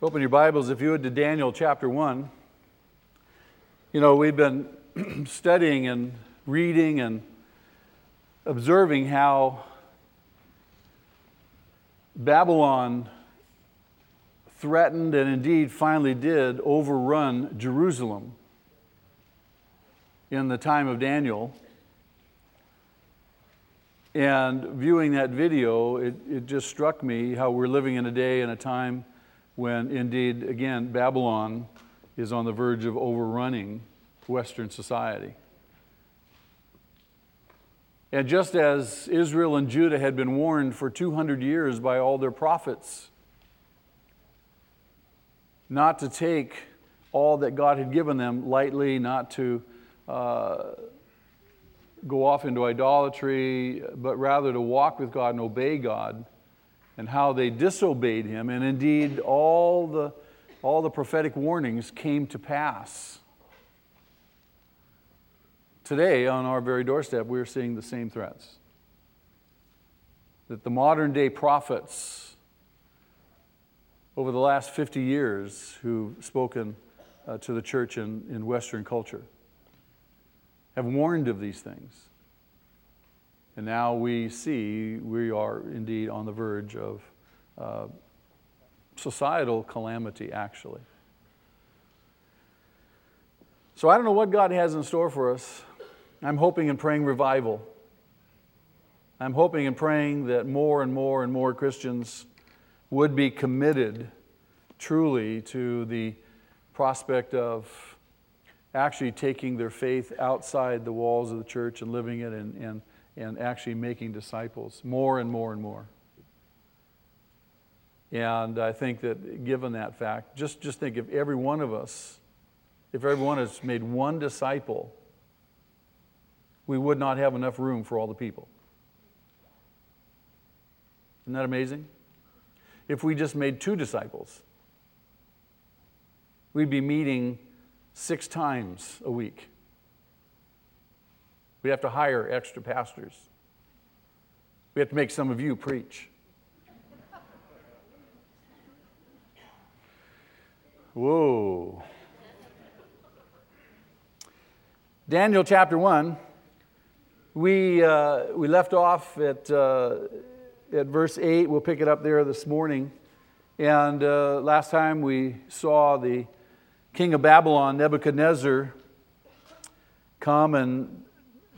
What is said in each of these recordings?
Open your Bibles, if you would, to Daniel chapter 1. You know, we've been studying and reading and observing how Babylon threatened and indeed finally did overrun Jerusalem in the time of Daniel. And viewing that video, it just struck me how we're living in a day and a time when indeed, again, Babylon is on the verge of overrunning Western society. And just as Israel and Judah had been warned for 200 years by all their prophets not to take all that God had given them lightly, not to go off into idolatry, but rather to walk with God and obey God, and how they disobeyed him, and indeed all the prophetic warnings came to pass. Today, on our very doorstep, we're seeing the same threats. That the modern day prophets over the last 50 years who've spoken to the church in Western culture have warned of these things. And now we see we are indeed on the verge of societal calamity, actually. So I don't know what God has in store for us. I'm hoping and praying revival. I'm hoping and praying that more and more and more Christians would be committed truly to the prospect of actually taking their faith outside the walls of the church and living it and actually making disciples more and more and more. And I think that given that fact, just think if every one of us, if everyone has made one disciple, we would not have enough room for all the people. Isn't that amazing? If we just made two disciples, we'd be meeting 6 times a week. We have to hire extra pastors. We have to make some of you preach. Whoa. Daniel chapter 1, we left off at verse 8. We'll pick it up there this morning. And last time we saw the king of Babylon, Nebuchadnezzar, come and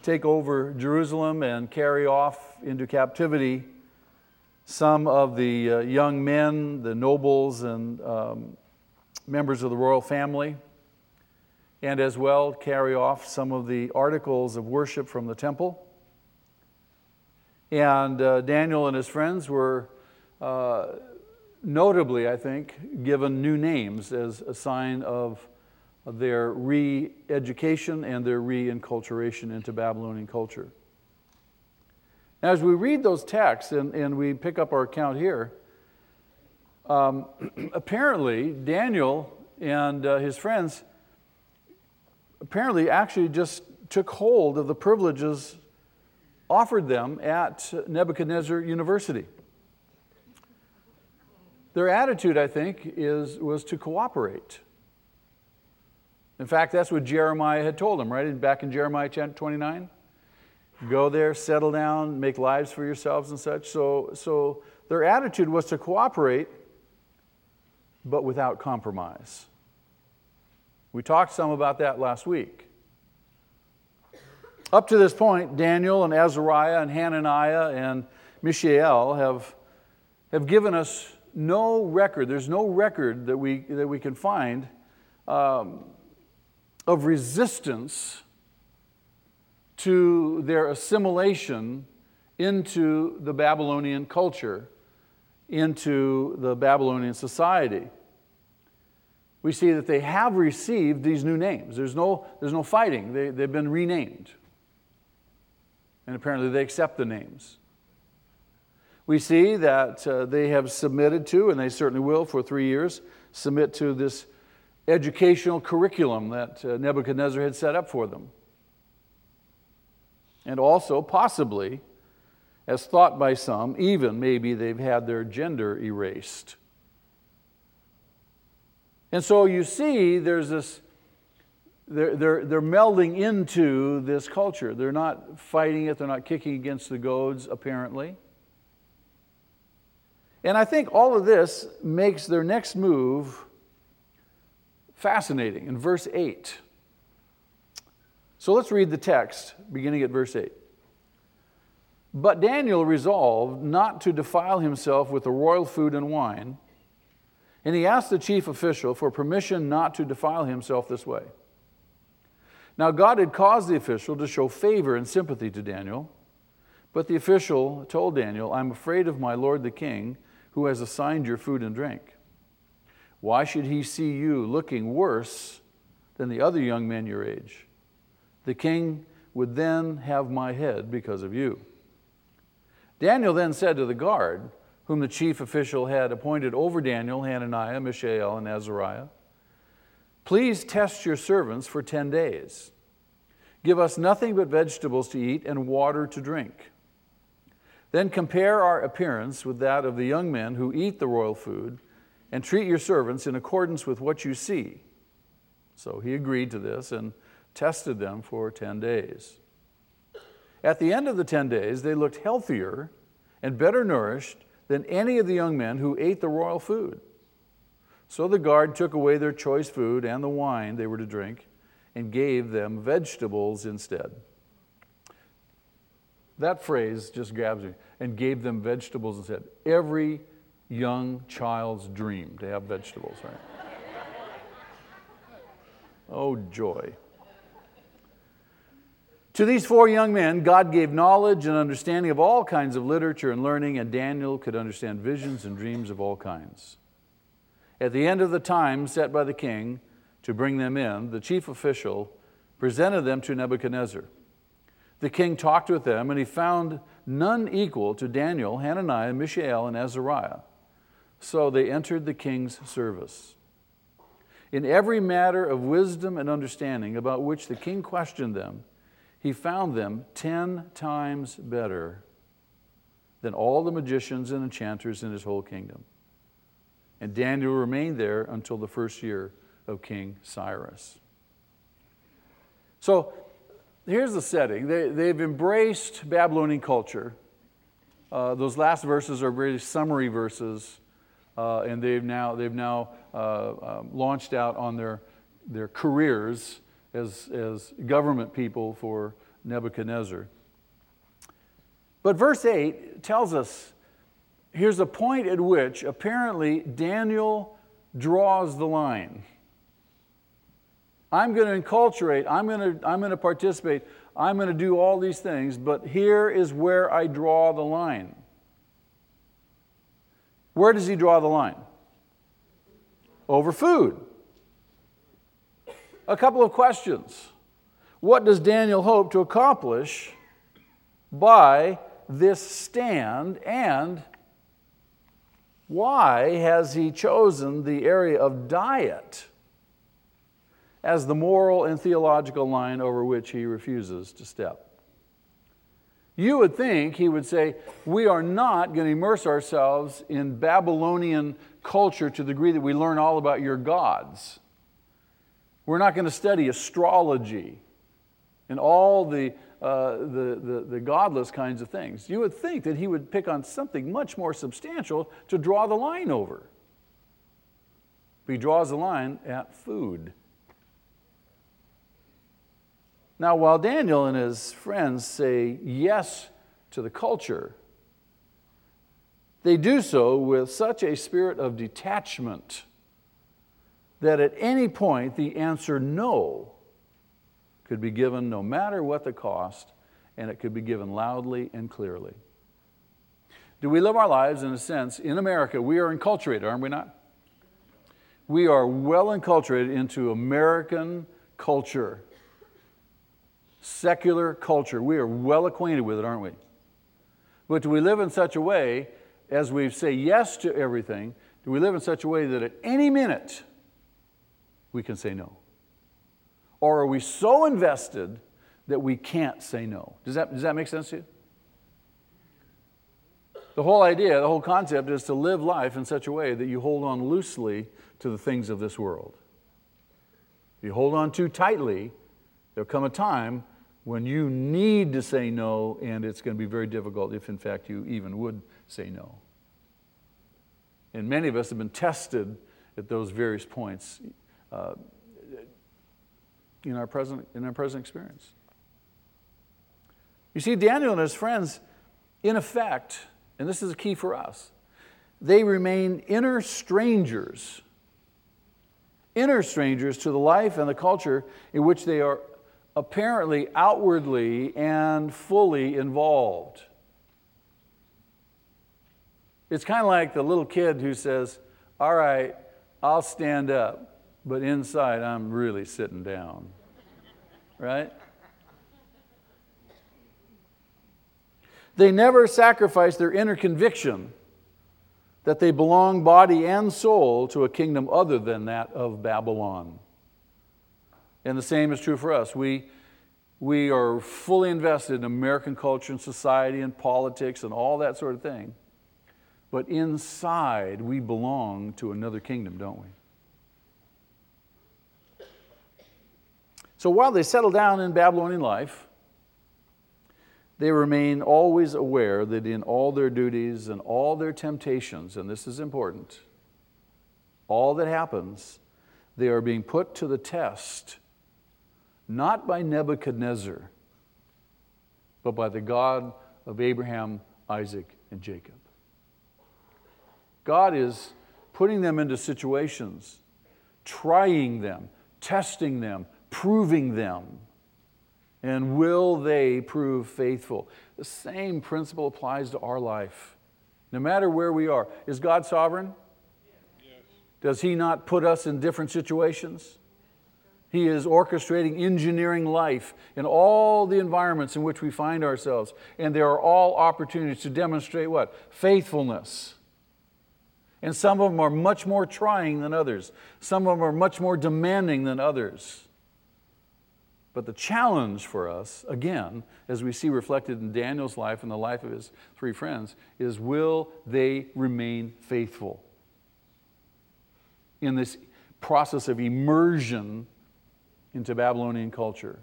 take over Jerusalem and carry off into captivity some of the young men, the nobles, and members of the royal family, and as well carry off some of the articles of worship from the temple. And Daniel and his friends were notably, I think, given new names as a sign of their re-education and their re-enculturation into Babylonian culture. Now, as we read those texts and we pick up our account here, apparently Daniel and his friends apparently actually just took hold of the privileges offered them at Nebuchadnezzar University. Their attitude, I think, was to cooperate. In fact, that's what Jeremiah had told them, right? Back in Jeremiah 29, go there, settle down, make lives for yourselves and such. So their attitude was to cooperate, but without compromise. We talked some about that last week. Up to this point, Daniel and Azariah and Hananiah and Mishael have given us no record. There's no record that we can find of resistance to their assimilation into the Babylonian culture, into the Babylonian society. We see that they have received these new names. There's no fighting. They've been renamed. And apparently they accept the names. We see that they have submitted to, and they certainly will for 3 years, submit to this educational curriculum that Nebuchadnezzar had set up for them. And also, possibly, as thought by some, even maybe they've had their gender erased. And so you see there's this, they're melding into this culture. They're not fighting it. They're not kicking against the goads, apparently. And I think all of this makes their next move fascinating in verse 8. So let's read the text beginning at verse 8. But Daniel resolved not to defile himself with the royal food and wine, and he asked the chief official for permission not to defile himself this way. Now God had caused the official to show favor and sympathy to Daniel, but the official told Daniel, I'm afraid of my lord the king, who has assigned your food and drink. Why should he see you looking worse than the other young men your age? The king would then have my head because of you. Daniel then said to the guard, whom the chief official had appointed over Daniel, Hananiah, Mishael, and Azariah, please test your servants for 10 days. Give us nothing but vegetables to eat and water to drink. Then compare our appearance with that of the young men who eat the royal food, and treat your servants in accordance with what you see. So he agreed to this and tested them for 10 days. At the end of the 10 days, they looked healthier and better nourished than any of the young men who ate the royal food. So the guard took away their choice food and the wine they were to drink, and gave them vegetables instead. That phrase just grabs me. And gave them vegetables instead. Every young child's dream to have vegetables, right? Oh, joy. To these 4 young men, God gave knowledge and understanding of all kinds of literature and learning, and Daniel could understand visions and dreams of all kinds. At the end of the time set by the king to bring them in, the chief official presented them to Nebuchadnezzar. The king talked with them, and he found none equal to Daniel, Hananiah, Mishael, and Azariah. So they entered the king's service. In every matter of wisdom and understanding about which the king questioned them, he found them 10 times better than all the magicians and enchanters in his whole kingdom. And Daniel remained there until the first year of King Cyrus. So here's the setting. They've embraced Babylonian culture. Those last verses are really summary verses, and they've now launched out on their careers as government people for Nebuchadnezzar. But verse 8 tells us here's a point at which apparently Daniel draws the line. I'm going to enculturate, I'm going to participate, I'm going to do all these things, but here is where I draw the line. Where does he draw the line? Over food. A couple of questions. What does Daniel hope to accomplish by this stand, and why has he chosen the area of diet as the moral and theological line over which he refuses to step? You would think he would say, we are not going to immerse ourselves in Babylonian culture to the degree that we learn all about your gods. We're not going to study astrology and all the godless kinds of things. You would think that he would pick on something much more substantial to draw the line over. But he draws the line at food. Now, while Daniel and his friends say yes to the culture, they do so with such a spirit of detachment that at any point the answer no could be given no matter what the cost, and it could be given loudly and clearly. Do we live our lives in a sense, in America, we are enculturated, aren't we not? We are well enculturated into American culture. Secular culture. We are well acquainted with it, aren't we? But do we live in such a way, as we say yes to everything, do we live in such a way that at any minute we can say no? Or are we so invested that we can't say no? Does that make sense to you? the whole idea, the whole concept is to live life in such a way that you hold on loosely to the things of this world. If you hold on too tightly, there'll come a time when you need to say no, and it's going to be very difficult if, in fact, you even would say no. And many of us have been tested at those various points in our present experience. You see, Daniel and his friends, in effect, and this is a key for us, they remain inner strangers to the life and the culture in which they are apparently outwardly and fully involved. It's kind of like the little kid who says, all right, I'll stand up, but inside I'm really sitting down, right? They never sacrifice their inner conviction that they belong body and soul to a kingdom other than that of Babylon. And the same is true for us. We are fully invested in American culture and society and politics and all that sort of thing. But inside, we belong to another kingdom, don't we? So while they settle down in Babylonian life, they remain always aware that in all their duties and all their temptations, and this is important, all that happens, they are being put to the test, not by Nebuchadnezzar, but by the God of Abraham, Isaac, and Jacob. God is putting them into situations, trying them, testing them, proving them. And will they prove faithful? The same principle applies to our life. No matter where we are. Is God sovereign? Yes. Does He not put us in different situations? He is orchestrating, engineering life in all the environments in which we find ourselves. And there are all opportunities to demonstrate what? Faithfulness. And some of them are much more trying than others. Some of them are much more demanding than others. But the challenge for us, again, as we see reflected in Daniel's life and the life of his three friends, is will they remain faithful in this process of immersion into Babylonian culture?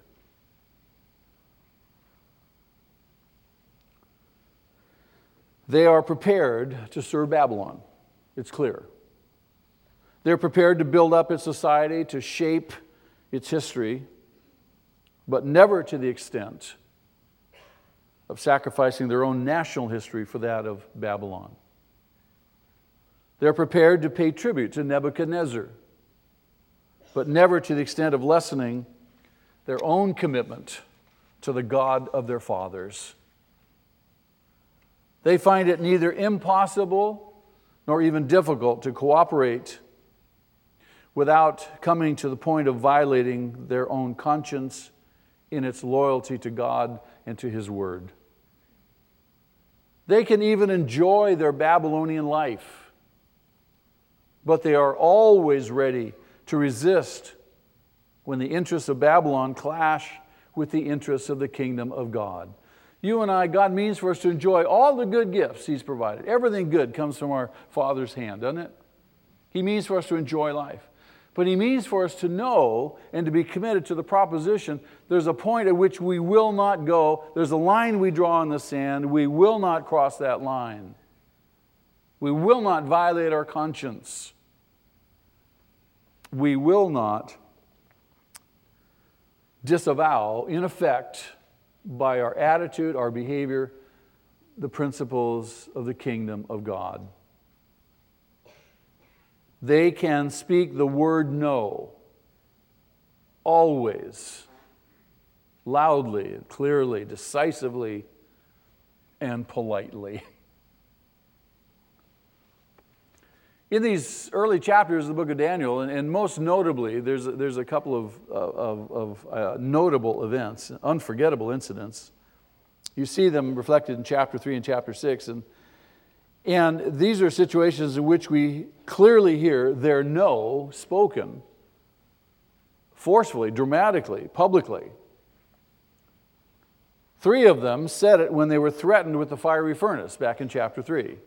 They are prepared to serve Babylon. It's clear. They're prepared to build up its society, to shape its history, but never to the extent of sacrificing their own national history for that of Babylon. They're prepared to pay tribute to Nebuchadnezzar, but never to the extent of lessening their own commitment to the God of their fathers. They find it neither impossible nor even difficult to cooperate without coming to the point of violating their own conscience in its loyalty to God and to His Word. They can even enjoy their Babylonian life, but they are always ready to resist when the interests of Babylon clash with the interests of the kingdom of God. You and I, God means for us to enjoy all the good gifts He's provided. Everything good comes from our Father's hand, doesn't it? He means for us to enjoy life. But He means for us to know and to be committed to the proposition there's a point at which we will not go. There's a line we draw in the sand. We will not cross that line. We will not violate our conscience. We will not disavow, in effect, by our attitude, our behavior, the principles of the kingdom of God. They can speak the word no, always, loudly and clearly, decisively and politely. In these early chapters of the book of Daniel, and most notably, there's a couple of notable events, unforgettable incidents. You see them reflected in chapter 3 and chapter 6, and these are situations in which we clearly hear their no spoken forcefully, dramatically, publicly. Three of them said it when they were threatened with the fiery furnace back in chapter 3.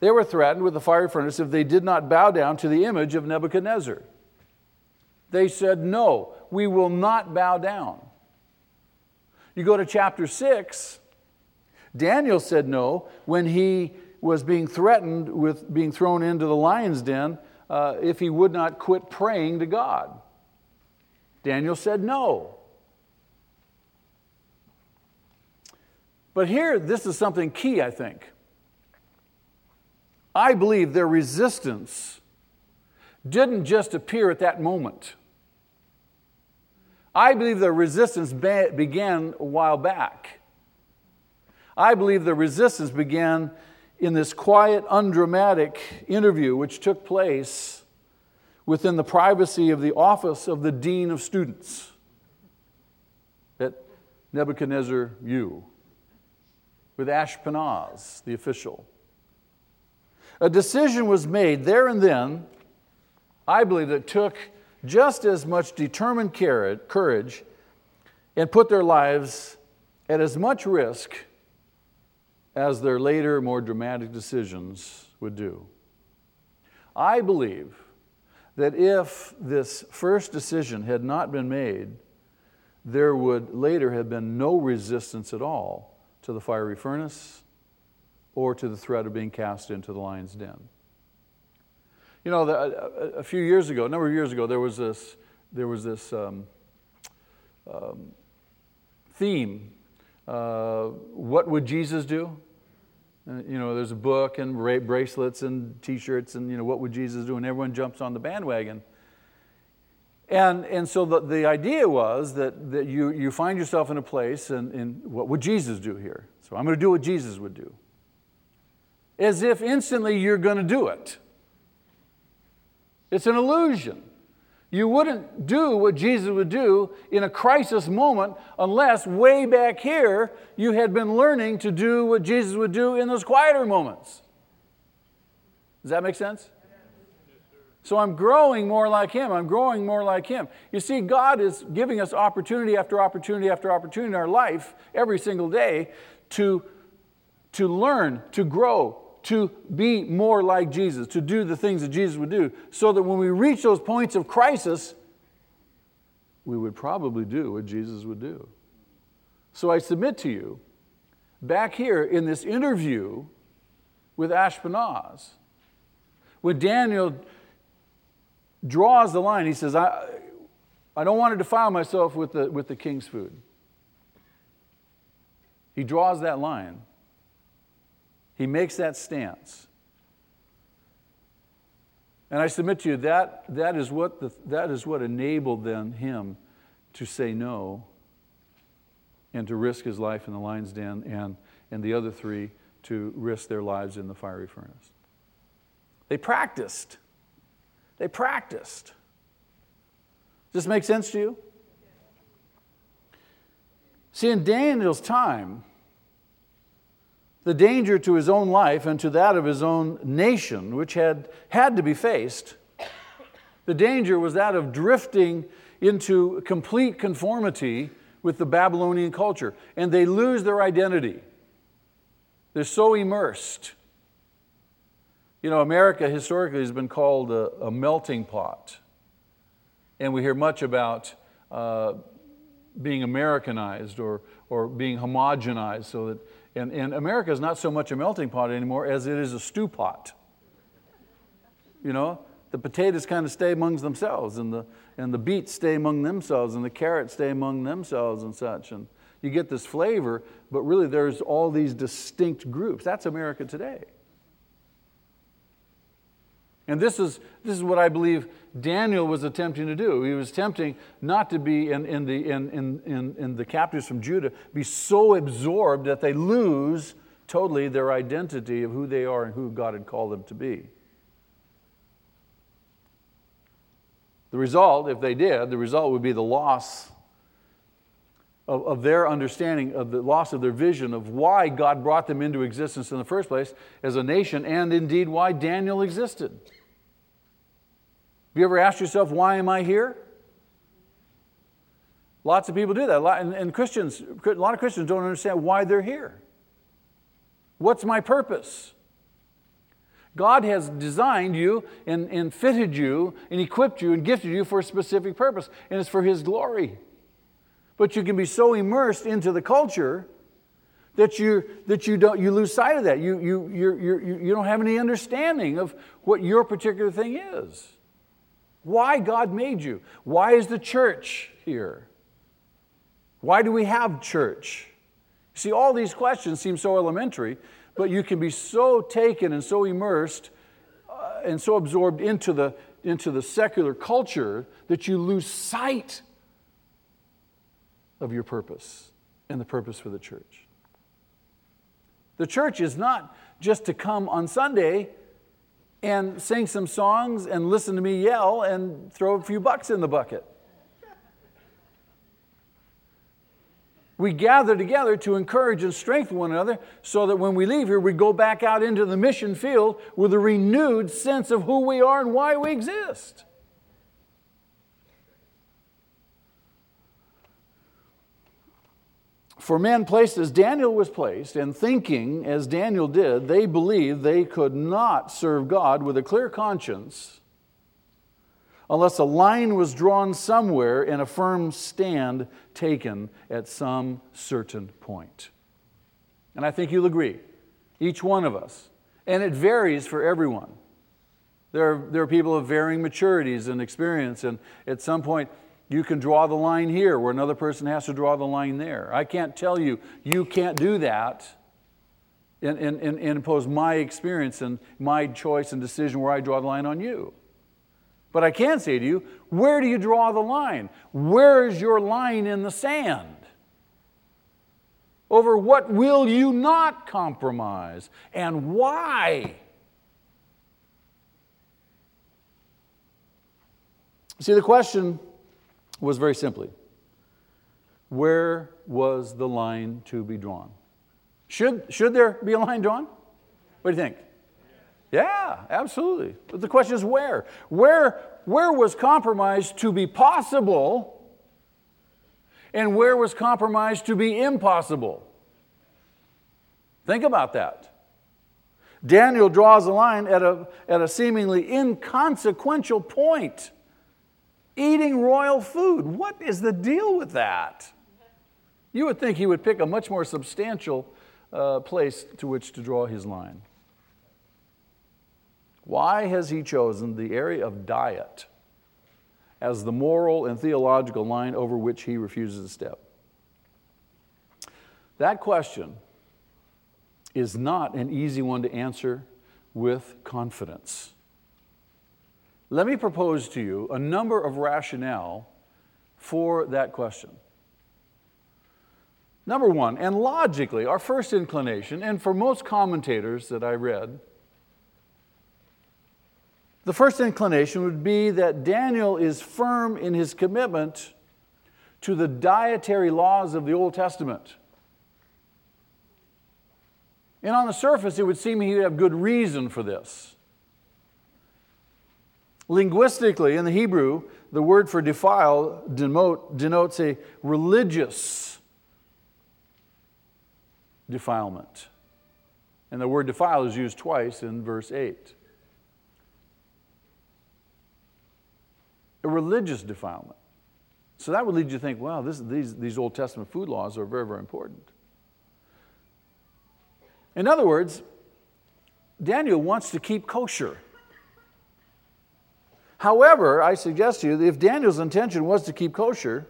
They were threatened with the fiery furnace if they did not bow down to the image of Nebuchadnezzar. They said, no, we will not bow down. You go to chapter 6, Daniel said no when he was being threatened with being thrown into the lion's den if he would not quit praying to God. Daniel said no. But here, this is something key, I think. I believe their resistance didn't just appear at that moment. I believe their resistance began a while back. I believe the resistance began in this quiet, undramatic interview which took place within the privacy of the office of the dean of students at Nebuchadnezzar U, with Ashpenaz, the official. A decision was made there and then, I believe, that took just as much determined courage and put their lives at as much risk as their later, more dramatic decisions would do. I believe that if this first decision had not been made, there would later have been no resistance at all to the fiery furnace or to the threat of being cast into the lion's den. You know, a number of years ago, there was this theme, what would Jesus do? You know, there's a book and bracelets and T-shirts and, you know, what would Jesus do? And everyone jumps on the bandwagon. And so the idea was that you find yourself in a place and what would Jesus do here? So I'm going to do what Jesus would do. As if instantly you're going to do it. It's an illusion. You wouldn't do what Jesus would do in a crisis moment unless way back here you had been learning to do what Jesus would do in those quieter moments. Does that make sense? So I'm growing more like Him. I'm growing more like Him. You see, God is giving us opportunity after opportunity after opportunity in our life every single day to learn, to grow, to be more like Jesus, to do the things that Jesus would do, so that when we reach those points of crisis, we would probably do what Jesus would do. So I submit to you, back here in this interview with Ashpenaz, when Daniel draws the line, he says, I don't want to defile myself with the king's food. He draws that line. He makes that stance. And I submit to you that is what enabled then him to say no and to risk his life in the lion's den and the other three to risk their lives in the fiery furnace. They practiced. They practiced. Does this make sense to you? See, in Daniel's time, the danger to his own life and to that of his own nation, which had to be faced, the danger was that of drifting into complete conformity with the Babylonian culture. And they lose their identity. They're so immersed. You know, America historically has been called a melting pot. And we hear much about being Americanized or being homogenized so that... And America is not so much a melting pot anymore as it is a stew pot. You know, the potatoes kind of stay amongst themselves, and the beets stay among themselves, and the carrots stay among themselves and such. And you get this flavor, but really there's all these distinct groups. That's America today. And this is what I believe Daniel was attempting to do. He was attempting not to be in the captives from Judah, be so absorbed that they lose totally their identity of who they are and who God had called them to be. The result, if they did, the result would be the loss of their understanding, of the loss of their vision of why God brought them into existence in the first place as a nation, and indeed why Daniel existed. Have you ever asked yourself, why am I here? Lots of people do that. And Christians, a lot of Christians don't understand why they're here. What's my purpose? God has designed you and fitted you and equipped you and gifted you for a specific purpose, and it's for His glory. But you can be so immersed into the culture that you lose sight of that. You don't have any understanding of what your particular thing is. Why God made you? Why is the church here? Why do we have church? See, all these questions seem so elementary, but you can be so taken and so immersed and so absorbed into the secular culture that you lose sight of your purpose and the purpose for the church. The church is not just to come on Sunday and sing some songs and listen to me yell and throw a few bucks in the bucket. We gather together to encourage and strengthen one another so that when we leave here, we go back out into the mission field with a renewed sense of who we are and why we exist. For men placed as Daniel was placed and thinking as Daniel did, they believed they could not serve God with a clear conscience unless a line was drawn somewhere and a firm stand taken at some certain point. And I think you'll agree, each one of us. And it varies for everyone. There are people of varying maturities and experience, and at some point you can draw the line here where another person has to draw the line there. I can't tell you, you can't do that and impose my experience and my choice and decision where I draw the line on you. But I can say to you, where do you draw the line? Where is your line in the sand? Over what will you not compromise? And why? See, the question was very simply, where was the line to be drawn? Should there be a line drawn? What do you think? Yeah, absolutely. But the question is where? Where was compromise to be possible, and where was compromise to be impossible? Think about that. Daniel draws a line at a seemingly inconsequential point. Eating royal food. What is the deal with that? You would think he would pick a much more substantial place to which to draw his line. Why has he chosen the area of diet as the moral and theological line over which he refuses to step? That question is not an easy one to answer with confidence. Let me propose to you a number of rationale for that question. Number one, and logically, our first inclination, and for most commentators that I read, the first inclination would be that Daniel is firm in his commitment to the dietary laws of the Old Testament. And on the surface, it would seem he would have good reason for this. Linguistically, in the Hebrew, the word for defile denotes a religious defilement. And the word defile is used twice in verse 8. A religious defilement. So that would lead you to think, wow, these Old Testament food laws are very, very important. In other words, Daniel wants to keep kosher. However, I suggest to you that if Daniel's intention was to keep kosher,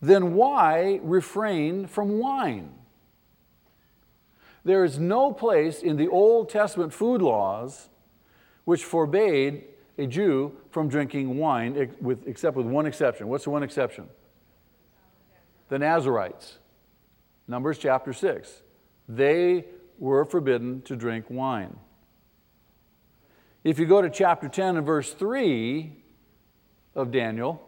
then why refrain from wine? There is no place in the Old Testament food laws which forbade a Jew from drinking wine, except with one exception. What's the one exception? The Nazarites. Numbers chapter 6. They were forbidden to drink wine. If you go to chapter 10 and verse 3 of Daniel,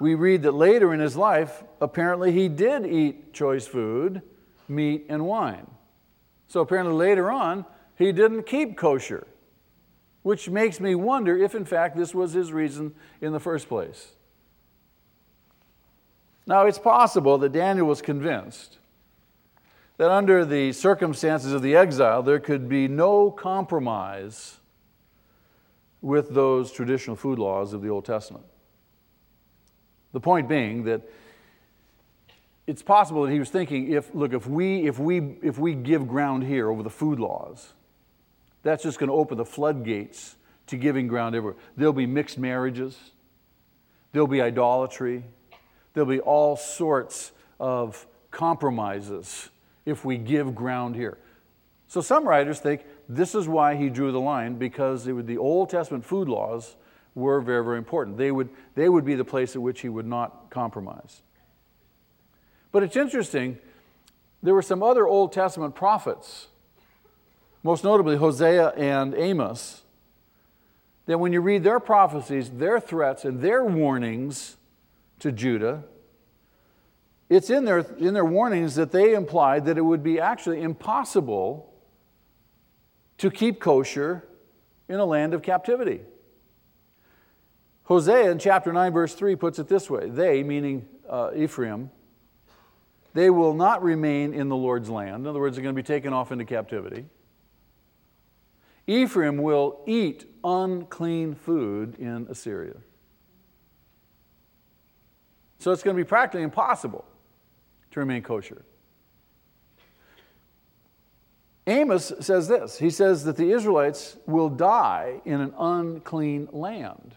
we read that later in his life, apparently he did eat choice food, meat and wine. So apparently later on, he didn't keep kosher. Which makes me wonder if, in fact, this was his reason in the first place. Now, it's possible that Daniel was convinced that under the circumstances of the exile, there could be no compromise with those traditional food laws of the Old Testament. The point being that it's possible that he was thinking, if we give ground here over the food laws, that's just going to open the floodgates to giving ground everywhere. There'll be mixed marriages. There'll be idolatry. There'll be all sorts of compromises if we give ground here. So some writers think this is why he drew the line, because the Old Testament food laws were very, very important. They would be the place at which he would not compromise. But it's interesting, there were some other Old Testament prophets, most notably Hosea and Amos, that when you read their prophecies, their threats, and their warnings to Judah, it's in their warnings that they implied that it would be actually impossible to keep kosher in a land of captivity. Hosea in chapter 9, verse 3 puts it this way, they, meaning Ephraim, they will not remain in the Lord's land. In other words, they're going to be taken off into captivity. Ephraim will eat unclean food in Assyria. So it's going to be practically impossible to remain kosher. Amos says this. He says that the Israelites will die in an unclean land.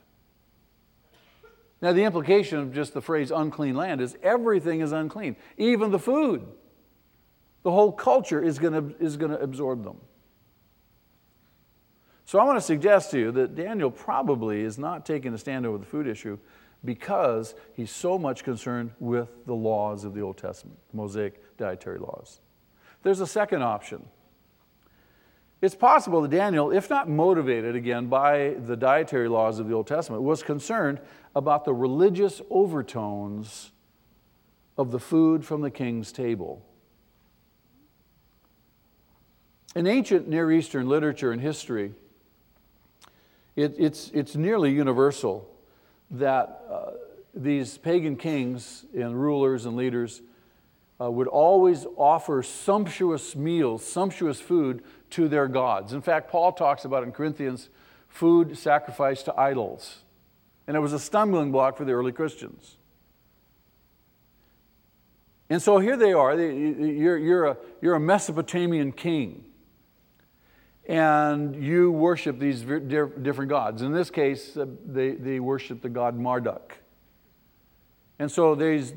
Now, the implication of just the phrase unclean land is everything is unclean, even the food. The whole culture is going to absorb them. So I want to suggest to you that Daniel probably is not taking a stand over the food issue because he's so much concerned with the laws of the Old Testament, the Mosaic dietary laws. There's a second option. It's possible that Daniel, if not motivated again by the dietary laws of the Old Testament, was concerned about the religious overtones of the food from the king's table. In ancient Near Eastern literature and history, it's nearly universal that these pagan kings and rulers and leaders would always offer sumptuous meals, sumptuous food to their gods. In fact, Paul talks about in Corinthians food sacrificed to idols. And it was a stumbling block for the early Christians. And so here they are. You're a Mesopotamian king. And you worship these different gods. In this case, they worship the god Marduk. And so these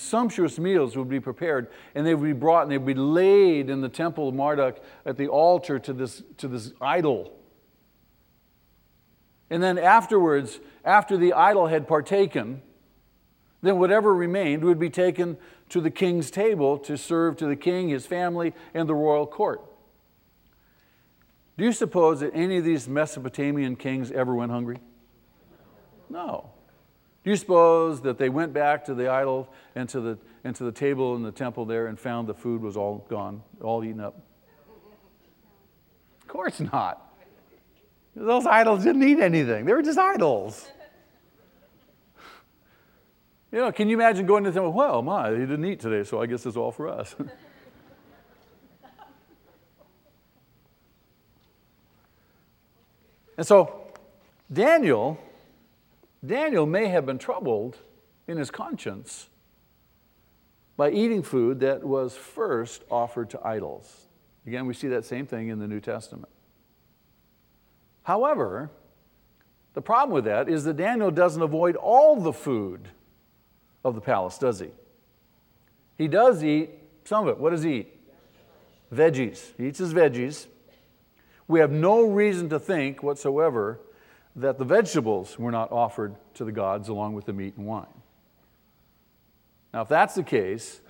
sumptuous meals would be prepared, and they would be brought, and they would be laid in the temple of Marduk at the altar to this idol. And then afterwards, after the idol had partaken, then whatever remained would be taken to the king's table to serve to the king, his family, and the royal court. Do you suppose that any of these Mesopotamian kings ever went hungry? No. Do you suppose that they went back to the idol and to the table in the temple there and found the food was all gone, all eaten up? Of course not. Those idols didn't eat anything. They were just idols. You know, can you imagine going to the temple, well, my, he didn't eat today, so I guess it's all for us. And so Daniel may have been troubled in his conscience by eating food that was first offered to idols. Again, we see that same thing in the New Testament. However, the problem with that is that Daniel doesn't avoid all the food of the palace, does he? He does eat some of it. What does he eat? Veggies. He eats his veggies. We have no reason to think whatsoever that the vegetables were not offered to the gods along with the meat and wine. Now, if that's the case,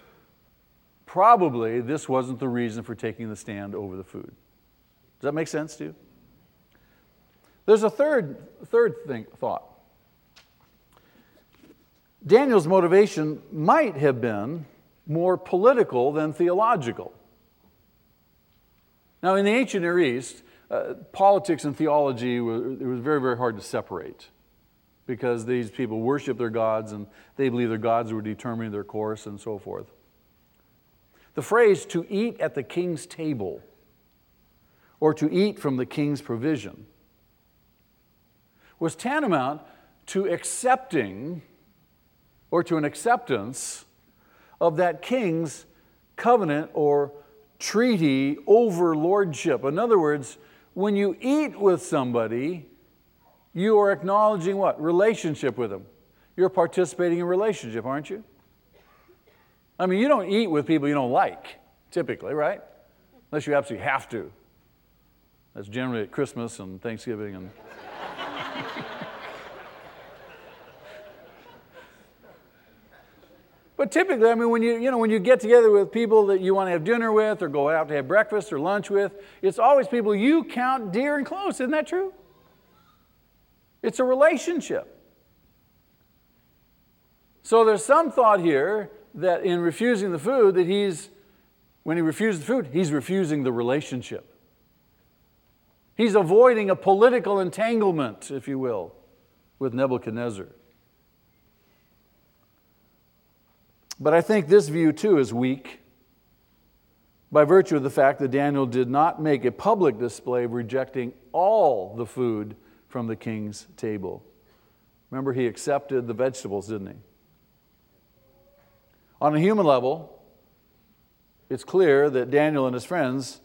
probably this wasn't the reason for taking the stand over the food. Does that make sense to you? There's a third thought. Daniel's motivation might have been more political than theological. Now, in the ancient Near East, politics and theology, it was very, very hard to separate. because these people worship their gods and they believe their gods were determining their course and so forth. The phrase to eat at the king's table or to eat from the king's provision was tantamount to accepting or to an acceptance of that king's covenant or treaty over lordship. In other words, when you eat with somebody, you are acknowledging what? Relationship with them. You're participating in relationship, aren't you? I mean, you don't eat with people you don't like, typically, right? Unless you absolutely have to. That's generally at Christmas and Thanksgiving and... But typically, I mean, when you get together with people that you want to have dinner with or go out to have breakfast or lunch with, it's always people you count dear and close. Isn't that true? It's a relationship. So there's some thought here that in refusing the food, that when he refuses the food, he's refusing the relationship. He's avoiding a political entanglement, if you will, with Nebuchadnezzar. But I think this view, too, is weak by virtue of the fact that Daniel did not make a public display of rejecting all the food from the king's table. Remember, he accepted the vegetables, didn't he? On a human level, it's clear that Daniel and his friends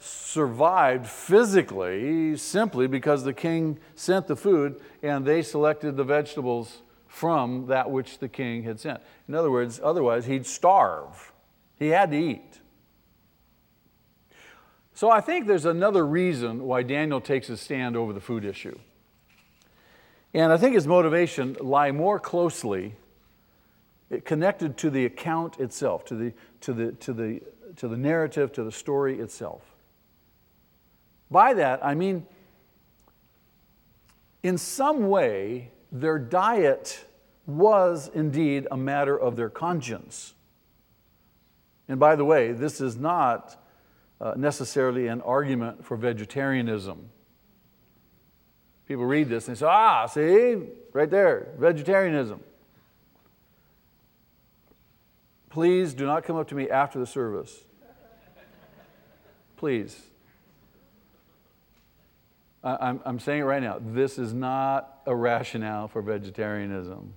survived physically simply because the king sent the food and they selected the vegetables from that which the king had sent. In other words, otherwise he'd starve. He had to eat. So I think there's another reason why Daniel takes his stand over the food issue. And I think his motivation lie more closely connected to the account itself, to the narrative, to the story itself. By that, I mean, in some way, their diet was indeed a matter of their conscience. And by the way, this is not necessarily an argument for vegetarianism. People read this and they say, see, right there, vegetarianism. Please do not come up to me after the service. Please. I'm saying it right now. This is not a rationale for vegetarianism.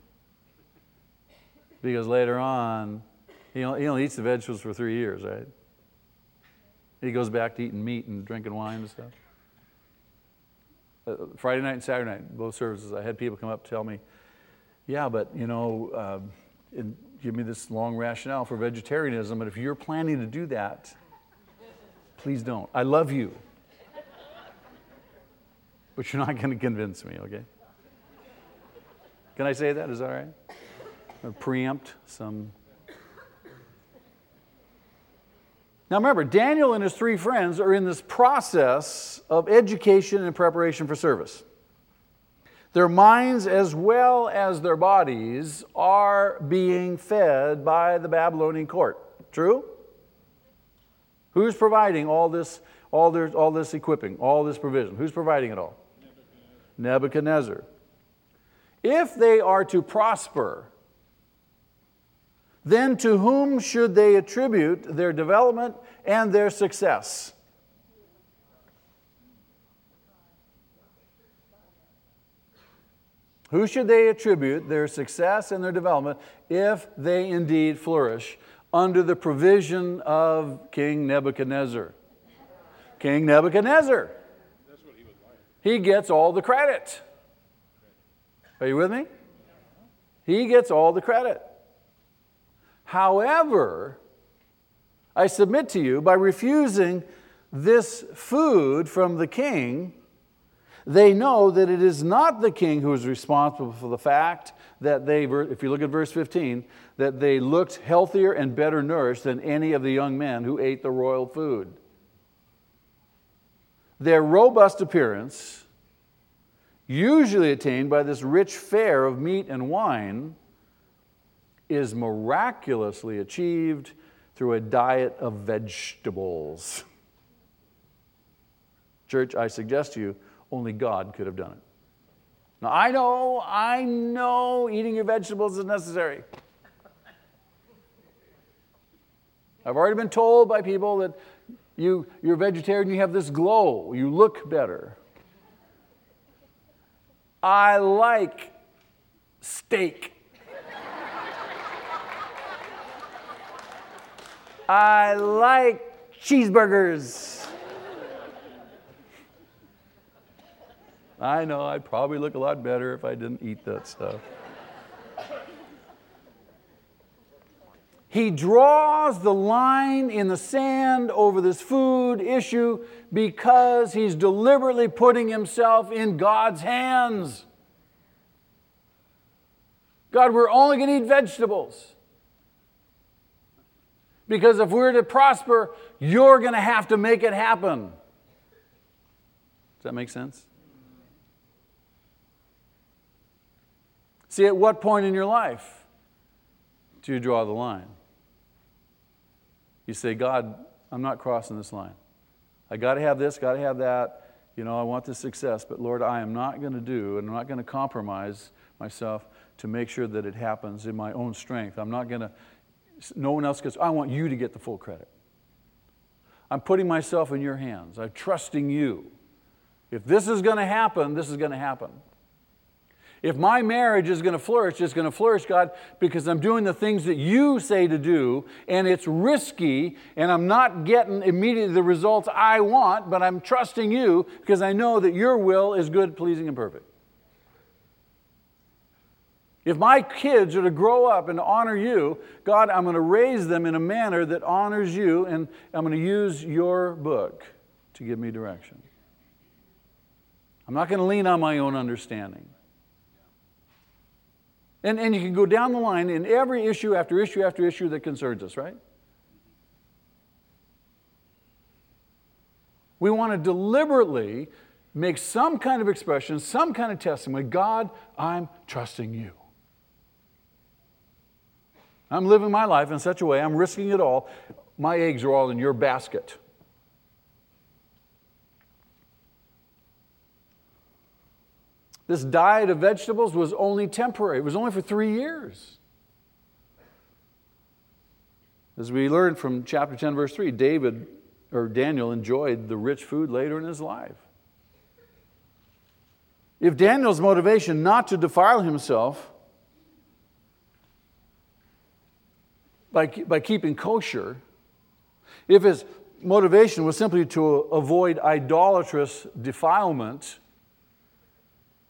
Because later on, he only eats the vegetables for 3 years, right? He goes back to eating meat and drinking wine and stuff. Friday night and Saturday night, both services, I had people come up and tell me, yeah, but, give me this long rationale for vegetarianism, and if you're planning to do that, please don't. I love you. But you're not going to convince me, okay? Can I say that? Is that all right? Or preempt some. Now remember, Daniel and his three friends are in this process of education and preparation for service. Their minds as well as their bodies are being fed by the Babylonian court. True? Who's providing all this equipping, all this provision? Who's providing it all? Nebuchadnezzar. If they are to prosper, then to whom should they attribute their development and their success? Who should they attribute their success and their development if they indeed flourish under the provision of King Nebuchadnezzar? King Nebuchadnezzar. That's what he would like. He gets all the credit. Are you with me? He gets all the credit. However, I submit to you, by refusing this food from the king, they know that it is not the king who is responsible for the fact that they, if you look at verse 15, that they looked healthier and better nourished than any of the young men who ate the royal food. Their robust appearance, usually attained by this rich fare of meat and wine, is miraculously achieved through a diet of vegetables. Church, I suggest to you, only God could have done it. Now, I know eating your vegetables is necessary. I've already been told by people that you're vegetarian, you have this glow, you look better. I like steak. I like cheeseburgers. I know, I'd probably look a lot better if I didn't eat that stuff. He draws the line in the sand over this food issue because he's deliberately putting himself in God's hands. God, we're only going to eat vegetables. Because if we're to prosper, you're going to have to make it happen. Does that make sense? See, at what point in your life do you draw the line? You say, God, I'm not crossing this line. I got to have this, got to have that. You know, I want this success, but Lord, I am not going to do, and I'm not going to compromise myself to make sure that it happens in my own strength. I'm not going to, no one else gets, I want you to get the full credit. I'm putting myself in your hands. I'm trusting you. If this is going to happen, this is going to happen. If my marriage is going to flourish, it's going to flourish, God, because I'm doing the things that you say to do, and it's risky, and I'm not getting immediately the results I want, but I'm trusting you because I know that your will is good, pleasing, and perfect. If my kids are to grow up and honor you, God, I'm going to raise them in a manner that honors you, and I'm going to use your book to give me direction. I'm not going to lean on my own understanding. And you can go down the line in every issue after issue after issue that concerns us, right? We want to deliberately make some kind of expression, some kind of testimony. God, I'm trusting you. I'm living my life in such a way, I'm risking it all. My eggs are all in your basket. This diet of vegetables was only temporary. It was only for 3 years. As we learned from chapter 10, verse 3, Daniel enjoyed the rich food later in his life. If Daniel's motivation not to defile himself by keeping kosher, if his motivation was simply to avoid idolatrous defilement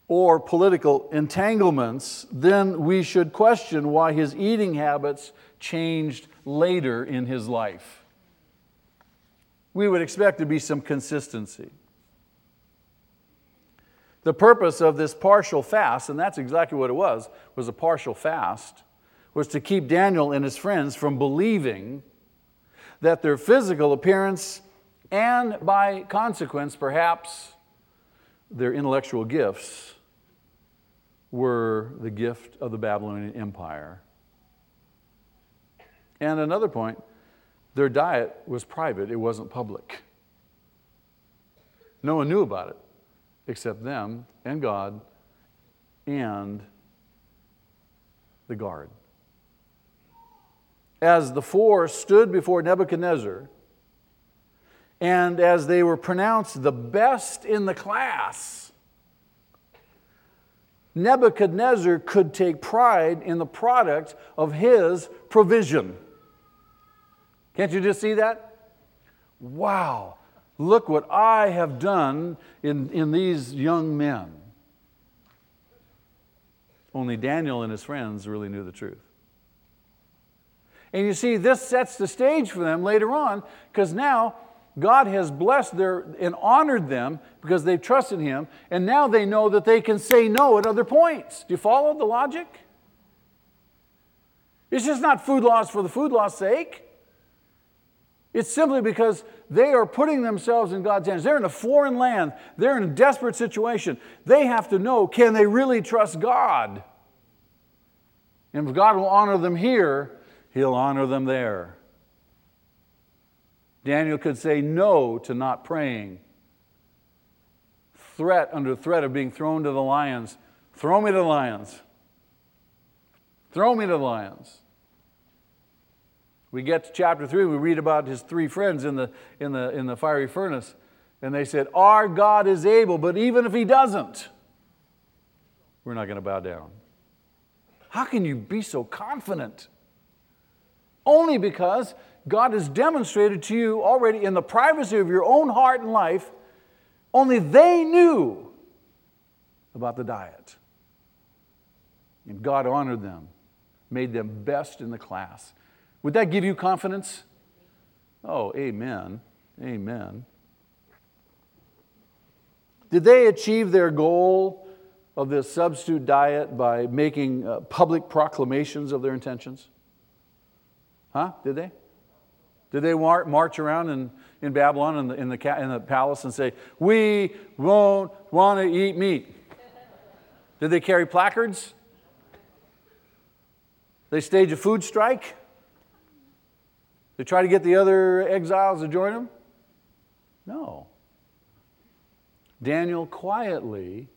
or political entanglements, then we should question why his eating habits changed later in his life. We would expect to be some consistency. The purpose of this partial fast, and that's exactly what it was a partial fast, was to keep Daniel and his friends from believing that their physical appearance and, by consequence, perhaps their intellectual gifts were the gift of the Babylonian Empire. And another point, their diet was private, it wasn't public. No one knew about it except them and God and the guard. As the four stood before Nebuchadnezzar, and as they were pronounced the best in the class, Nebuchadnezzar could take pride in the product of his provision. Can't you just see that? Wow, look what I have done in these young men. Only Daniel and his friends really knew the truth. And you see, this sets the stage for them later on, because now God has blessed and honored them because they've trusted him, and now they know that they can say no at other points. Do you follow the logic? It's just not food loss for the food loss sake. It's simply because they are putting themselves in God's hands. They're in a foreign land. They're in a desperate situation. They have to know, can they really trust God? And if God will honor them here, he'll honor them there. Daniel could say no to not praying. Under threat of being thrown to the lions. Throw me to the lions. Throw me to the lions. We get to chapter 3, we read about his three friends in the fiery furnace, and they said, "Our God is able, but even if he doesn't, we're not going to bow down." How can you be so confident? Only because God has demonstrated to you already in the privacy of your own heart and life, only they knew about the diet. And God honored them, made them best in the class. Would that give you confidence? Oh, amen. Amen. Did they achieve their goal of this substitute diet by making public proclamations of their intentions? Huh? Did they? Did they march around in Babylon in the palace and say, "We won't want to eat meat"? Did they carry placards? They stage a food strike? They try to get the other exiles to join them? No. Daniel quietly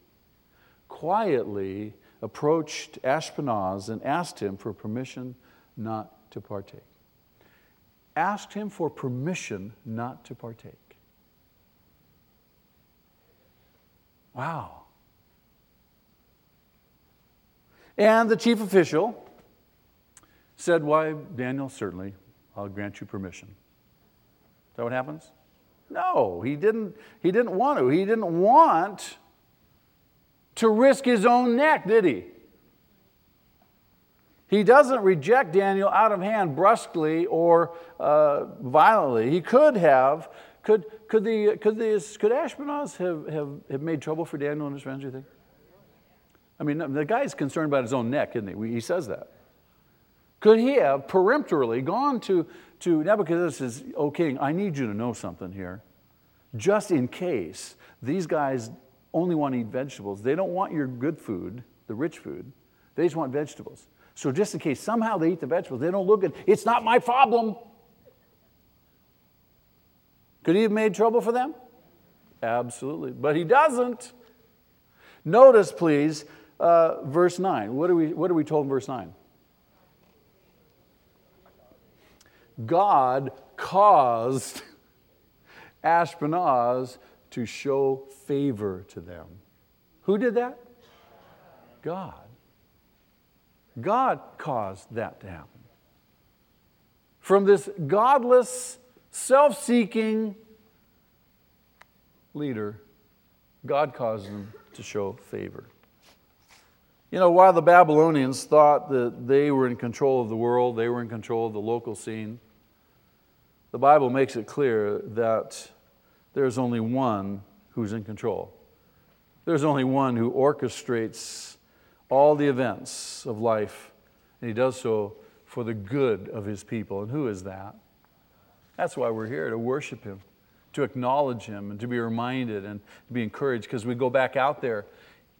approached Ashpenaz and asked him for permission not to partake. Asked him for permission not to partake. Wow. And the chief official said, "Why, Daniel, certainly, I'll grant you permission." Is that what happens? No, he didn't want to. He didn't want to risk his own neck, did he? He doesn't reject Daniel out of hand, brusquely or violently. He could have. Could Ashpenaz have made trouble for Daniel and his friends, you think? I mean, the guy's concerned about his own neck, isn't he? He says that. Could he have peremptorily gone to Nebuchadnezzar and says, "O king, I need you to know something here. Just in case these guys only want to eat vegetables. They don't want your good food, the rich food. They just want vegetables. So just in case somehow they eat the vegetables, they don't look at it. It's not my problem." Could he have made trouble for them? Absolutely. But he doesn't. Notice, please, verse 9. What are we told in verse 9? God caused Ashpenaz to show favor to them. Who did that? God. God caused that to happen. From this godless, self-seeking leader, God caused them to show favor. You know, while the Babylonians thought that they were in control of the world, they were in control of the local scene, the Bible makes it clear that there's only one who's in control. There's only one who orchestrates all the events of life, and he does so for the good of his people. And who is that? That's why we're here, to worship him, to acknowledge him, and to be reminded and to be encouraged, because we go back out there.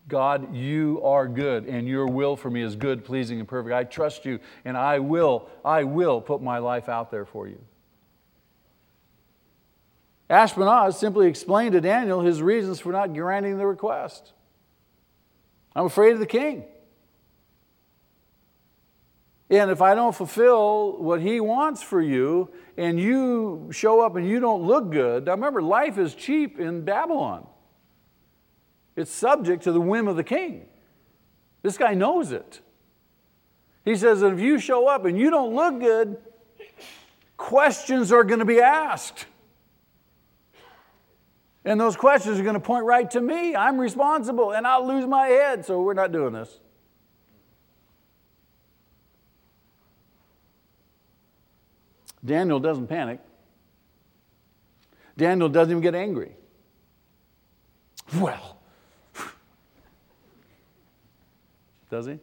God, you are good, and your will for me is good, pleasing, and perfect. I trust you, and I will put my life out there for you. Ashpenaz simply explained to Daniel his reasons for not granting the request. "I'm afraid of the king. And if I don't fulfill what he wants for you, and you show up and you don't look good." Now remember, life is cheap in Babylon. It's subject to the whim of the king. This guy knows it. He says that if you show up and you don't look good, questions are going to be asked. And those questions are going to point right to me. I'm responsible, and I'll lose my head, so we're not doing this. Daniel doesn't panic. Daniel doesn't even get angry. Well, does he?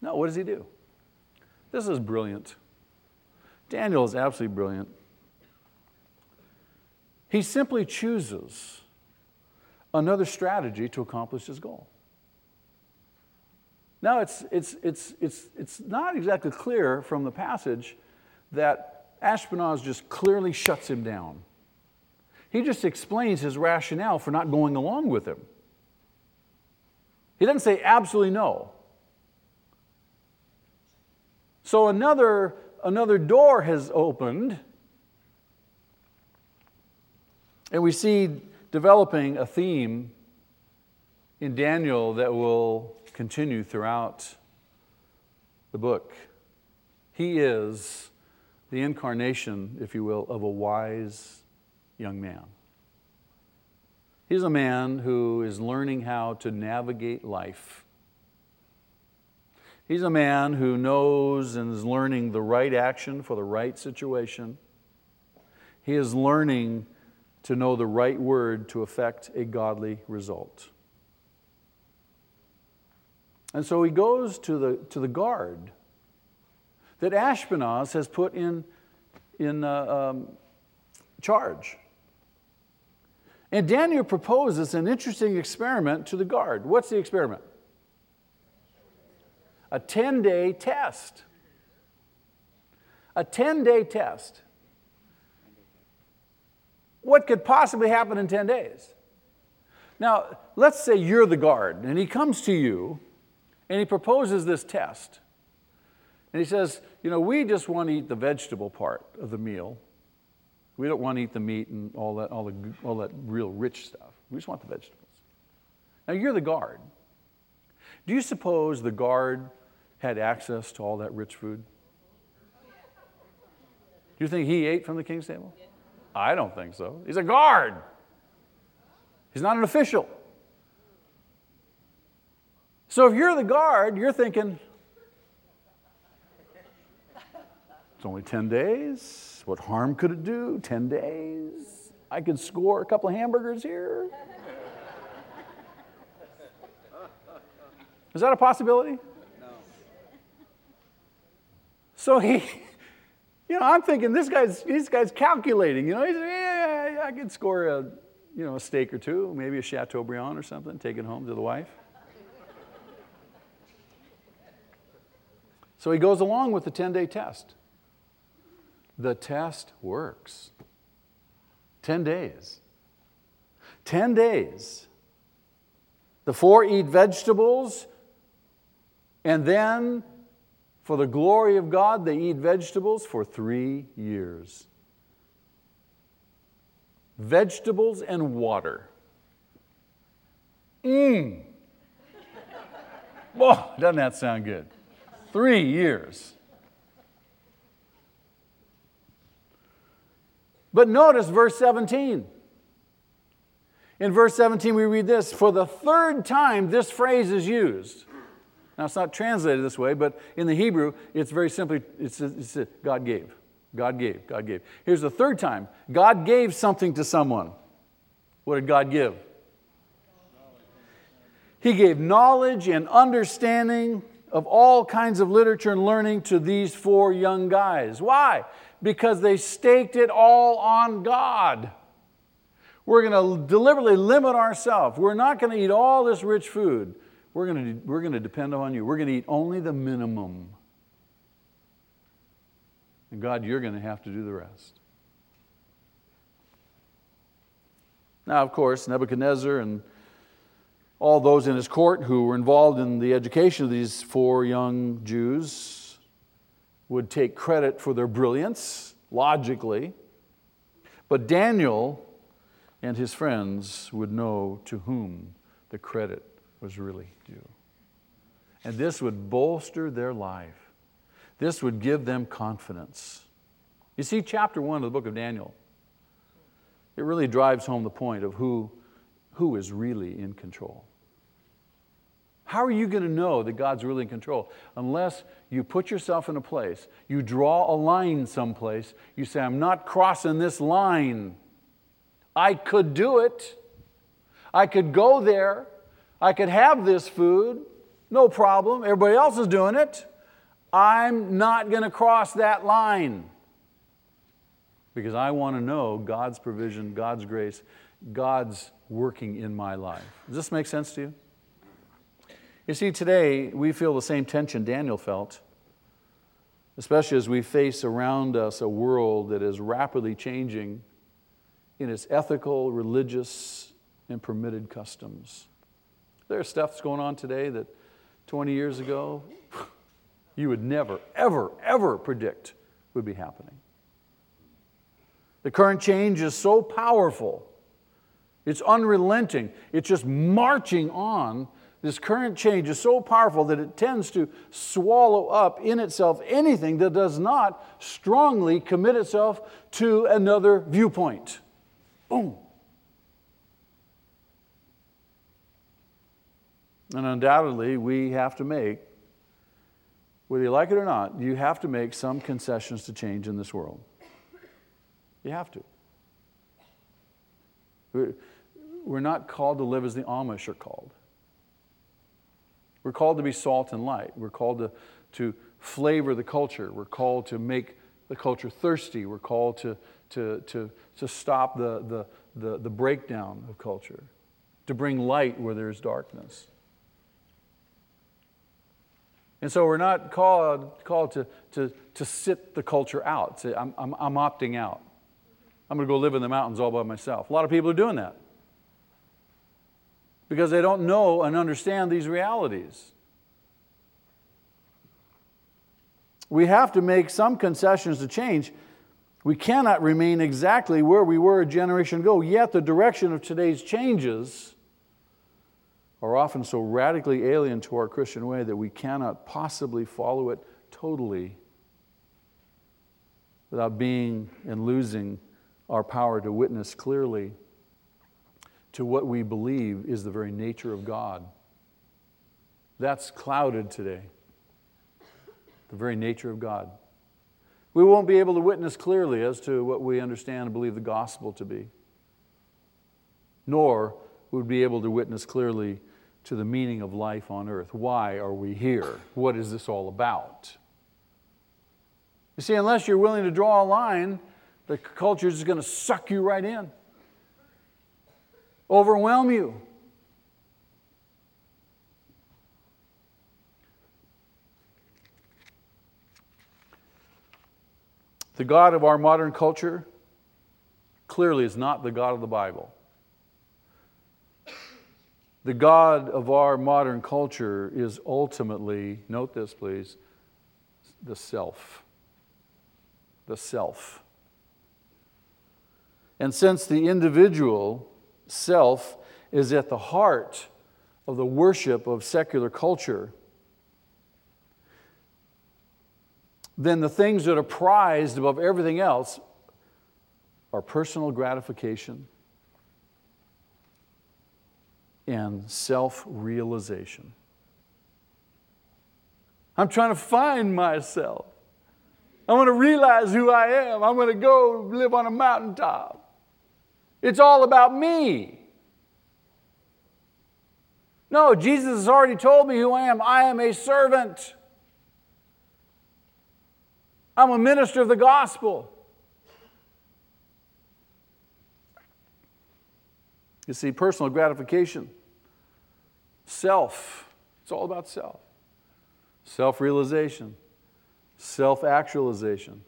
No, what does he do? This is brilliant. Daniel is absolutely brilliant. He simply chooses another strategy to accomplish his goal. Now, it's not exactly clear from the passage that Ashpenaz just clearly shuts him down. He just explains his rationale for not going along with him. He doesn't say absolutely no. So another door has opened, and we see developing a theme in Daniel that will continue throughout the book. He is the incarnation, if you will, of a wise young man. He's a man who is learning how to navigate life. He's a man who knows and is learning the right action for the right situation. He is learning to know the right word to effect a godly result. And so he goes to the guard that Ashpenaz has put in charge. And Daniel proposes an interesting experiment to the guard. What's the experiment? A 10-day test. A 10-day test. What could possibly happen in 10 days? Now, let's say you're the guard, and he comes to you, and he proposes this test. And he says, we just want to eat the vegetable part of the meal. We don't want to eat the meat and all that real rich stuff. We just want the vegetables. Now, you're the guard. Do you suppose the guard had access to all that rich food? Do you think he ate from the king's table? I don't think so. He's a guard. He's not an official. So if you're the guard, you're thinking, it's only 10 days. What harm could it do? 10 days. I could score a couple of hamburgers here. Is that a possibility? No. So he... I'm thinking this guy's calculating. He's I could score a steak or two, maybe a Chateaubriand or something, take it home to the wife. So he goes along with the 10-day test. The test works. 10 days. 10 days. The 4 eat vegetables, and then, for the glory of God, they eat vegetables for 3 years. Vegetables and water. Whoa, doesn't that sound good? 3 years. But notice verse 17. In verse 17 we read this, for the third time this phrase is used. Now, it's not translated this way, but in the Hebrew, it's very simply, it's God gave. God gave. God gave. Here's the third time. God gave something to someone. What did God give? He gave knowledge and understanding of all kinds of literature and learning to these 4 young guys. Why? Because they staked it all on God. We're going to deliberately limit ourselves. We're not going to eat all this rich food. We're going to depend on you. We're going to eat only the minimum. And God, you're going to have to do the rest. Now, of course, Nebuchadnezzar and all those in his court who were involved in the education of these 4 young Jews would take credit for their brilliance, logically. But Daniel and his friends would know to whom the credit was really due. And this would bolster their life. This would give them confidence. You see, chapter 1 of the book of Daniel, it really drives home the point of who is really in control. How are you going to know that God's really in control? Unless you put yourself in a place, you draw a line someplace, you say, I'm not crossing this line. I could do it. I could go there. I could have this food, no problem. Everybody else is doing it. I'm not going to cross that line because I want to know God's provision, God's grace, God's working in my life. Does this make sense to you? You see, today we feel the same tension Daniel felt, especially as we face around us a world that is rapidly changing in its ethical, religious, and permitted customs. There's stuff that's going on today that 20 years ago you would never, ever, ever predict would be happening. The current change is so powerful. It's unrelenting. It's just marching on. This current change is so powerful that it tends to swallow up in itself anything that does not strongly commit itself to another viewpoint. Boom. And undoubtedly, we have to make, whether you like it or not, you have to make some concessions to change in this world. You have to. We're not called to live as the Amish are called. We're called to be salt and light. We're called to flavor the culture. We're called to make the culture thirsty. We're called to stop the breakdown of culture, to bring light where there is darkness. And so we're not called to sit the culture out. Say, I'm opting out. I'm going to go live in the mountains all by myself. A lot of people are doing that because they don't know and understand these realities. We have to make some concessions to change. We cannot remain exactly where we were a generation ago, yet the direction of today's changes are often so radically alien to our Christian way that we cannot possibly follow it totally without being and losing our power to witness clearly to what we believe is the very nature of God. That's clouded today. The very nature of God. We won't be able to witness clearly as to what we understand and believe the gospel to be. Nor would we be able to witness clearly to the meaning of life on earth. Why are we here? What is this all about? You see, unless you're willing to draw a line, the culture is going to suck you right in, overwhelm you. The God of our modern culture clearly is not the God of the Bible. The God of our modern culture is ultimately, note this please, the self. The self. And since the individual self is at the heart of the worship of secular culture, then the things that are prized above everything else are personal gratification and self-realization. I'm trying to find myself. I want to realize who I am. I'm going to go live on a mountaintop. It's all about me. No, Jesus has already told me who I am. I am a servant. I'm a minister of the gospel. You see, personal gratification, self, it's all about self. Self-realization, self-actualization,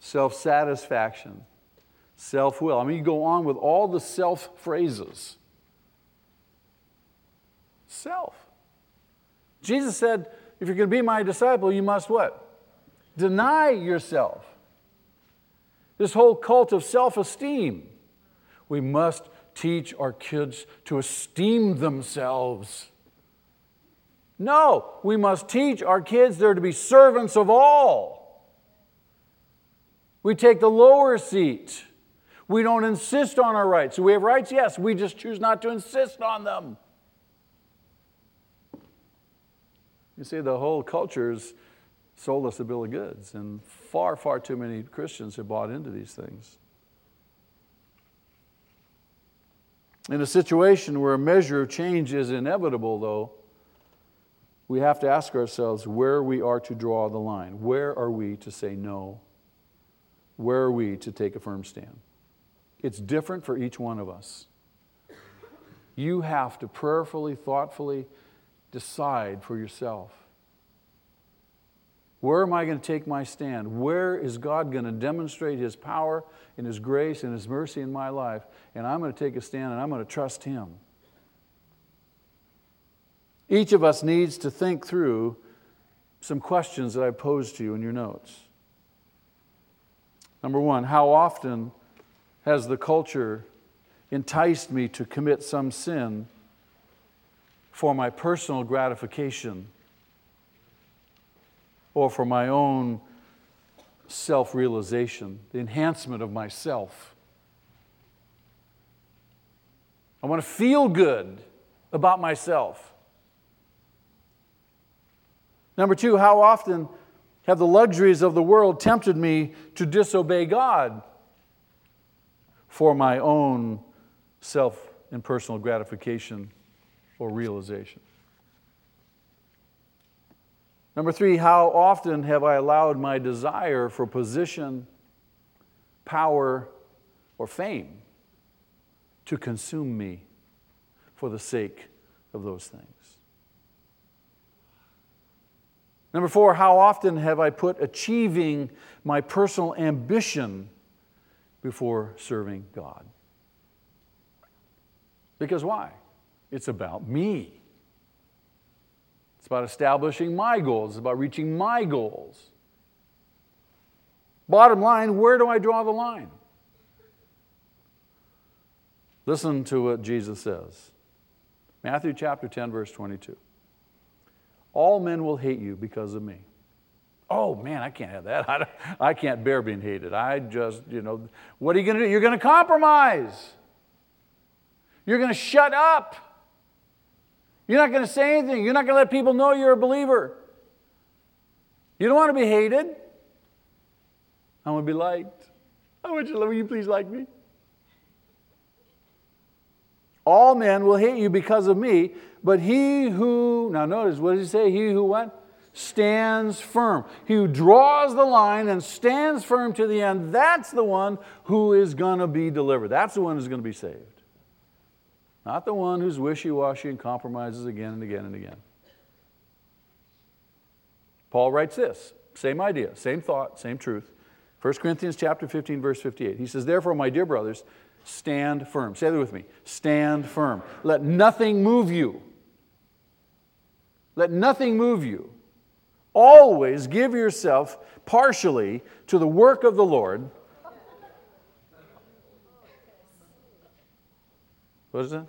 self-satisfaction, self-will. I mean, you go on with all the self phrases. Self. Jesus said, if you're going to be my disciple, you must what? Deny yourself. This whole cult of self-esteem. We must teach our kids to esteem themselves. No, we must teach our kids they're to be servants of all. We take the lower seat. We don't insist on our rights. Do we have rights? Yes, we just choose not to insist on them. You see, the whole culture is sold us a bill of goods, and far, far too many Christians have bought into these things. In a situation where a measure of change is inevitable, though, we have to ask ourselves where we are to draw the line. Where are we to say no? Where are we to take a firm stand? It's different for each one of us. You have to prayerfully, thoughtfully decide for yourself. Where am I going to take my stand? Where is God going to demonstrate His power and His grace and His mercy in my life? And I'm going to take a stand and I'm going to trust Him. Each of us needs to think through some questions that I posed to you in your notes. Number one, how often has the culture enticed me to commit some sin for my personal gratification or for my own self-realization, the enhancement of myself? I want to feel good about myself. Number two, how often have the luxuries of the world tempted me to disobey God for my own self and personal gratification or realization? Number three, how often have I allowed my desire for position, power, or fame to consume me for the sake of those things? Number four, how often have I put achieving my personal ambition before serving God? Because why? It's about me. It's about establishing my goals. It's about reaching my goals. Bottom line, where do I draw the line? Listen to what Jesus says. Matthew chapter 10, verse 22. All men will hate you because of me. Oh, man, I can't have that. I can't bear being hated. I just, what are you going to do? You're going to compromise. You're going to shut up. You're not going to say anything. You're not going to let people know you're a believer. You don't want to be hated. I want to be liked. I want you to love me. Will you please like me? All men will hate you because of me, but he who, now notice, what does he say? He who what? Stands firm. He who draws the line and stands firm to the end, that's the one who is going to be delivered. That's the one who's going to be saved. Not the one who's wishy-washy and compromises again and again and again. Paul writes this, same idea, same thought, same truth. 1 Corinthians chapter 15, verse 58. He says, therefore, my dear brothers, stand firm. Say that with me. Stand firm. Let nothing move you. Let nothing move you. Always give yourself partially to the work of the Lord. What is that?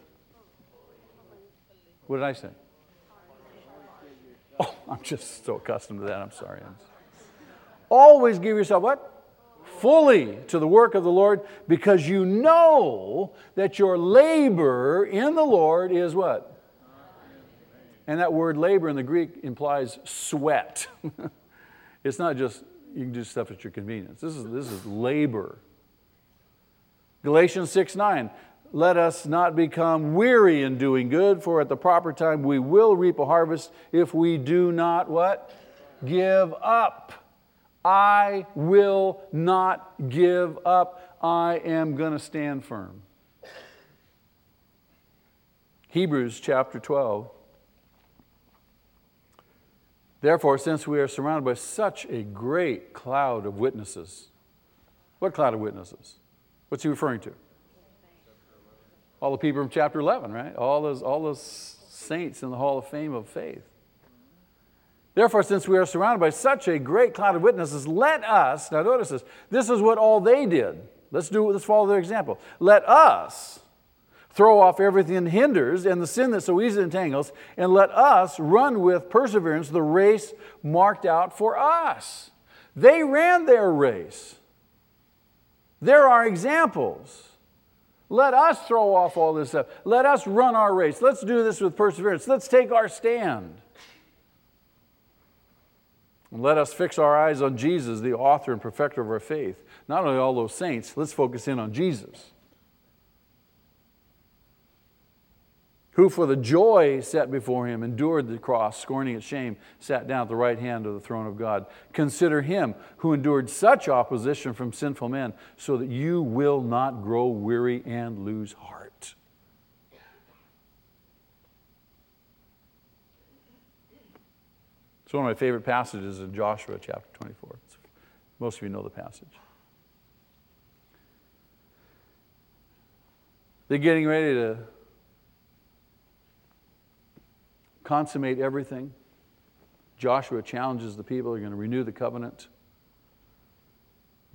What did I say? Oh, I'm just so accustomed to that. I'm sorry. Always give yourself what? Fully to the work of the Lord, because you know that your labor in the Lord is what? And that word labor in the Greek implies sweat. It's not just you can do stuff at your convenience. This is labor. Galatians 6:9. Let us not become weary in doing good, for at the proper time we will reap a harvest if we do not what? Give up. I will not give up. I am going to stand firm. Hebrews chapter 12. Therefore, since we are surrounded by such a great cloud of witnesses. What cloud of witnesses? What's he referring to? All the people from chapter 11, right? All those saints in the hall of fame of faith. Therefore, since we are surrounded by such a great cloud of witnesses, let us, now notice this is what all they did. Let's follow their example. Let us throw off everything that hinders and the sin that so easily entangles, and let us run with perseverance the race marked out for us. They ran their race. There are examples. Let us throw off all this stuff. Let us run our race. Let's do this with perseverance. Let's take our stand. And let us fix our eyes on Jesus, the author and perfecter of our faith. Not only all those saints, let's focus in on Jesus, who for the joy set before him endured the cross, scorning its shame, sat down at the right hand of the throne of God. Consider him who endured such opposition from sinful men, so that you will not grow weary and lose heart. It's one of my favorite passages in Joshua chapter 24. Most of you know the passage. They're getting ready to consummate everything. Joshua challenges the people, you're going to renew the covenant.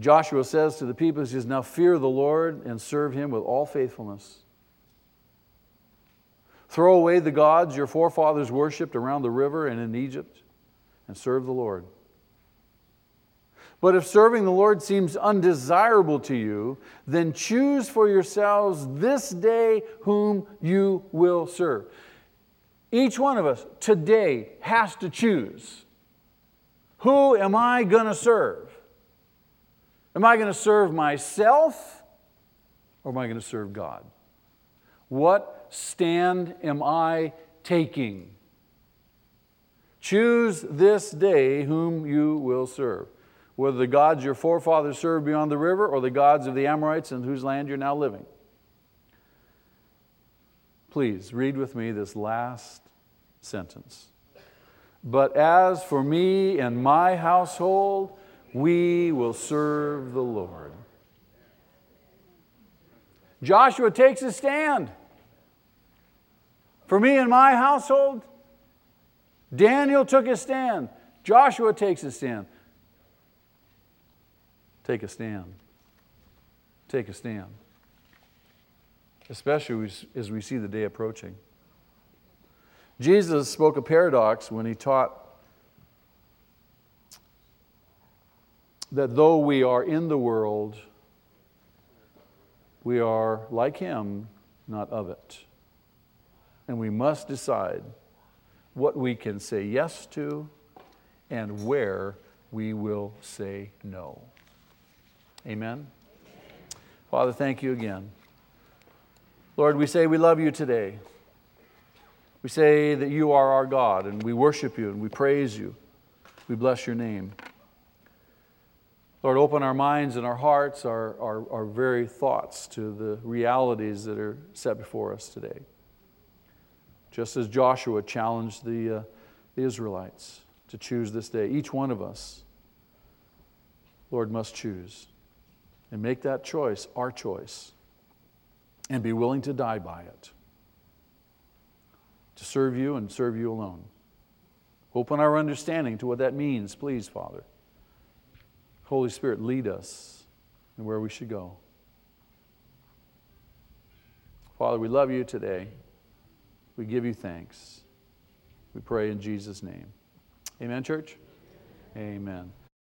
Joshua says to the people, he says, now fear the Lord and serve Him with all faithfulness. Throw away the gods your forefathers worshipped around the river and in Egypt and serve the Lord. But if serving the Lord seems undesirable to you, then choose for yourselves this day whom you will serve. Each one of us today has to choose. Who am I going to serve? Am I going to serve myself or am I going to serve God? What stand am I taking? Choose this day whom you will serve, whether the gods your forefathers served beyond the river or the gods of the Amorites in whose land you're now living. Please read with me this last sentence. But as for me and my household, we will serve the Lord. Joshua takes a stand. For me and my household, Daniel took a stand. Joshua takes a stand. Take a stand. Take a stand. Especially as we see the day approaching. Jesus spoke a paradox when He taught that though we are in the world, we are, like Him, not of it. And we must decide what we can say yes to and where we will say no. Amen? Father, thank You again. Lord, we say we love You today. We say that You are our God, and we worship You, and we praise You. We bless Your name. Lord, open our minds and our hearts, our very thoughts to the realities that are set before us today. Just as Joshua challenged the Israelites to choose this day, each one of us, Lord, must choose and make that choice our choice and be willing to die by it, to serve You and serve You alone. Open our understanding to what that means, please, Father. Holy Spirit, lead us in where we should go. Father, we love You today. We give You thanks. We pray in Jesus' name. Amen, church? Amen. Amen.